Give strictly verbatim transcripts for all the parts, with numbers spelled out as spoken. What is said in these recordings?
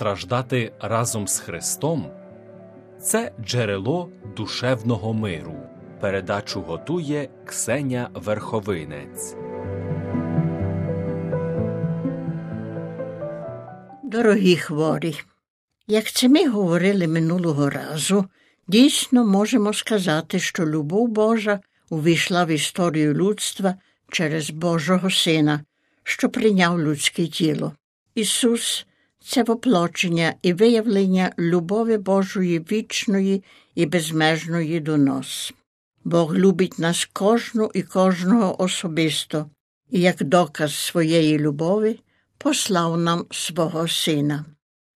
страждати разом з Христом – це джерело душевного миру. Передачу готує Ксеня Верховинець. Дорогі хворі, як ми говорили минулого разу, дійсно можемо сказати, що любов Божа увійшла в історію людства через Божого Сина, що прийняв людське тіло. Ісус – це воплочення і виявлення любові Божої вічної і безмежної до нас. Бог любить нас кожну і кожного особисто, і як доказ своєї любові послав нам свого Сина.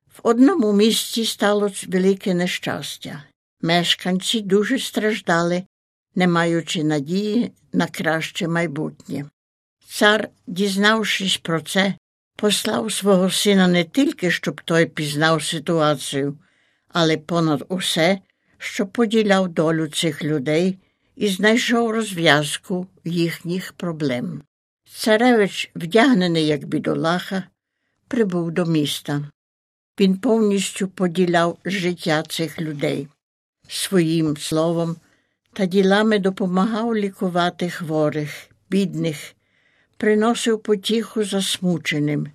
В одному місці стало велике нещастя. Мешканці дуже страждали, не маючи надії на краще майбутнє. Цар, дізнавшись про це, послав свого сина не тільки, щоб той пізнав ситуацію, але понад усе, що поділяв долю цих людей і знайшов розв'язку їхніх проблем. Царевич, вдягнений як бідолаха, прибув до міста. Він повністю поділяв життя цих людей. Своїм словом та ділами допомагав лікувати хворих, бідних, приносив потіху засмученим,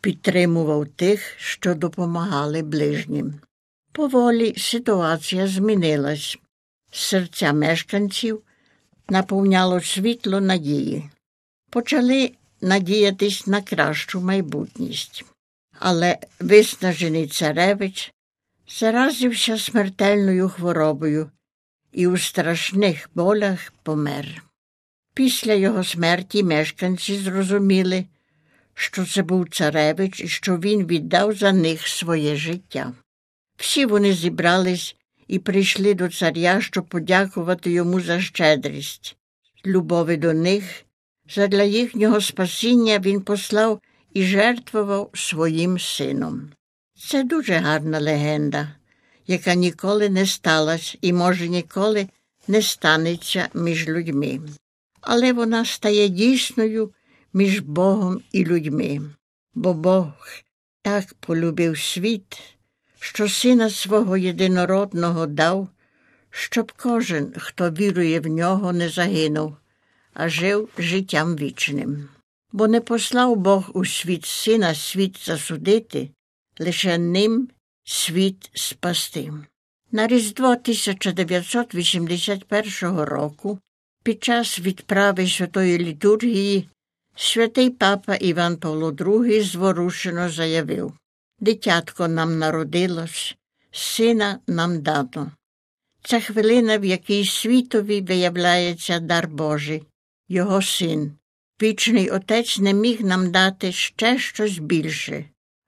підтримував тих, що допомагали ближнім. Поволі ситуація змінилась. Серця мешканців наповняло світло надії. Почали надіятись на кращу майбутність. Але виснажений царевич заразився смертельною хворобою і у страшних болях помер. Після його смерті мешканці зрозуміли, що це був царевич і що він віддав за них своє життя. Всі вони зібрались і прийшли до царя, щоб подякувати йому за щедрість, любові до них. Задля їхнього спасіння він послав і жертвував своїм сином. Це дуже гарна легенда, яка ніколи не сталася і, може, ніколи не станеться між людьми. Але вона стає дійсною між Богом і людьми. Бо Бог так полюбив світ, що Сина свого єдинородного дав, щоб кожен, хто вірує в нього, не загинув, а жив життям вічним. Бо не послав Бог у світ Сина світ засудити, лише ним світ спасти. На Різдво тисяча дев'ятсот вісімдесят першого року під час відправи святої літургії святий папа Іван Павло ІІ зворушено заявив: «Дитятко нам народилось, сина нам дано». Це хвилина, в якій світові виявляється дар Божий, його син. Вічний Отець не міг нам дати ще щось більше.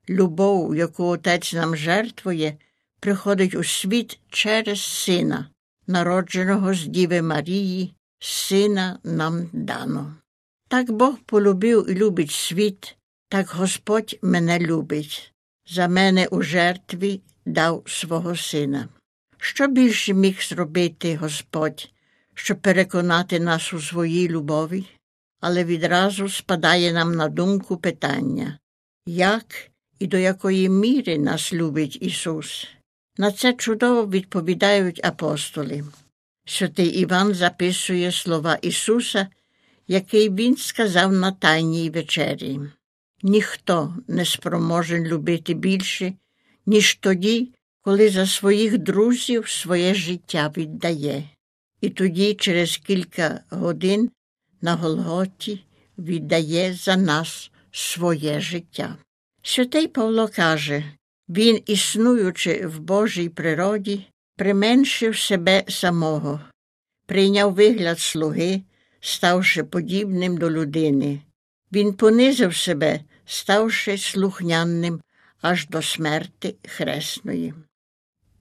Любов, яку Отець нам жертвує, приходить у світ через Сина, народженого з Діви Марії, Сина нам дано. Так Бог полюбив і любить світ, так Господь мене любить. За мене у жертві дав свого Сина. Що більше міг зробити Господь, щоб переконати нас у своїй любові? Але відразу спадає нам на думку питання: як і до якої міри нас любить Ісус? На це чудово відповідають апостоли. Святий Іван записує слова Ісуса, які Він сказав на Тайній вечері: «Ніхто не спроможен любити більше, ніж тоді, коли за своїх друзів своє життя віддає». І тоді через кілька годин на Голготі віддає за нас своє життя. Святий Павло каже: «Він, існуючи в Божій природі, применшив себе самого, прийняв вигляд слуги, ставши подібним до людини. Він понизив себе, ставши слухняним аж до смерти хресної».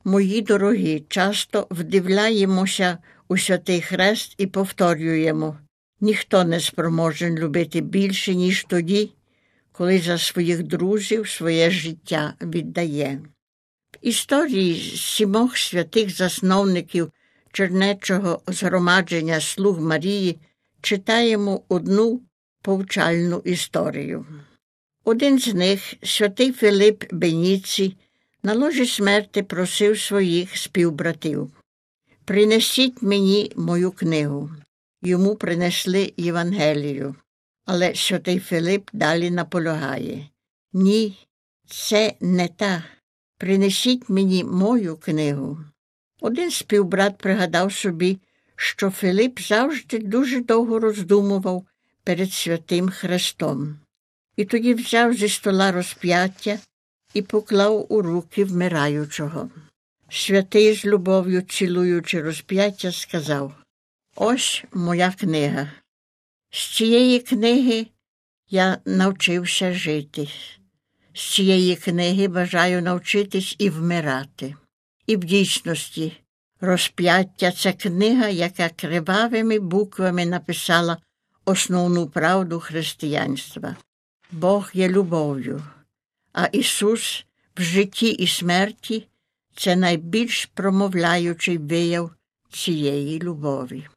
Мої дорогі, часто вдивляємося у святий хрест і повторюємо: ніхто не спроможен любити більше, ніж тоді, коли за своїх друзів своє життя віддає. В історії сімох святих засновників Чернечого згромадження слуг Марії читаємо одну повчальну історію. Один з них, святий Філип Беніці, на ложі смерти просив своїх співбратів: «Принесіть мені мою книгу». Йому принесли Євангелію, але святий Філип далі наполягає: «Ні, це не та. Принесіть мені мою книгу». Один співбрат пригадав собі, що Філип завжди дуже довго роздумував перед святим Хрестом. І тоді взяв зі стола розп'яття і поклав у руки вмираючого. Святий, з любов'ю цілуючи розп'яття, сказав: «Ось моя книга. З цієї книги я навчився жити. З цієї книги бажаю навчитись і вмирати». І в дійсності розп'яття – це книга, яка кривавими буквами написала основну правду християнства. Бог є любов'ю, а Ісус в житті і смерті – це найбільш промовляючий вияв цієї любові.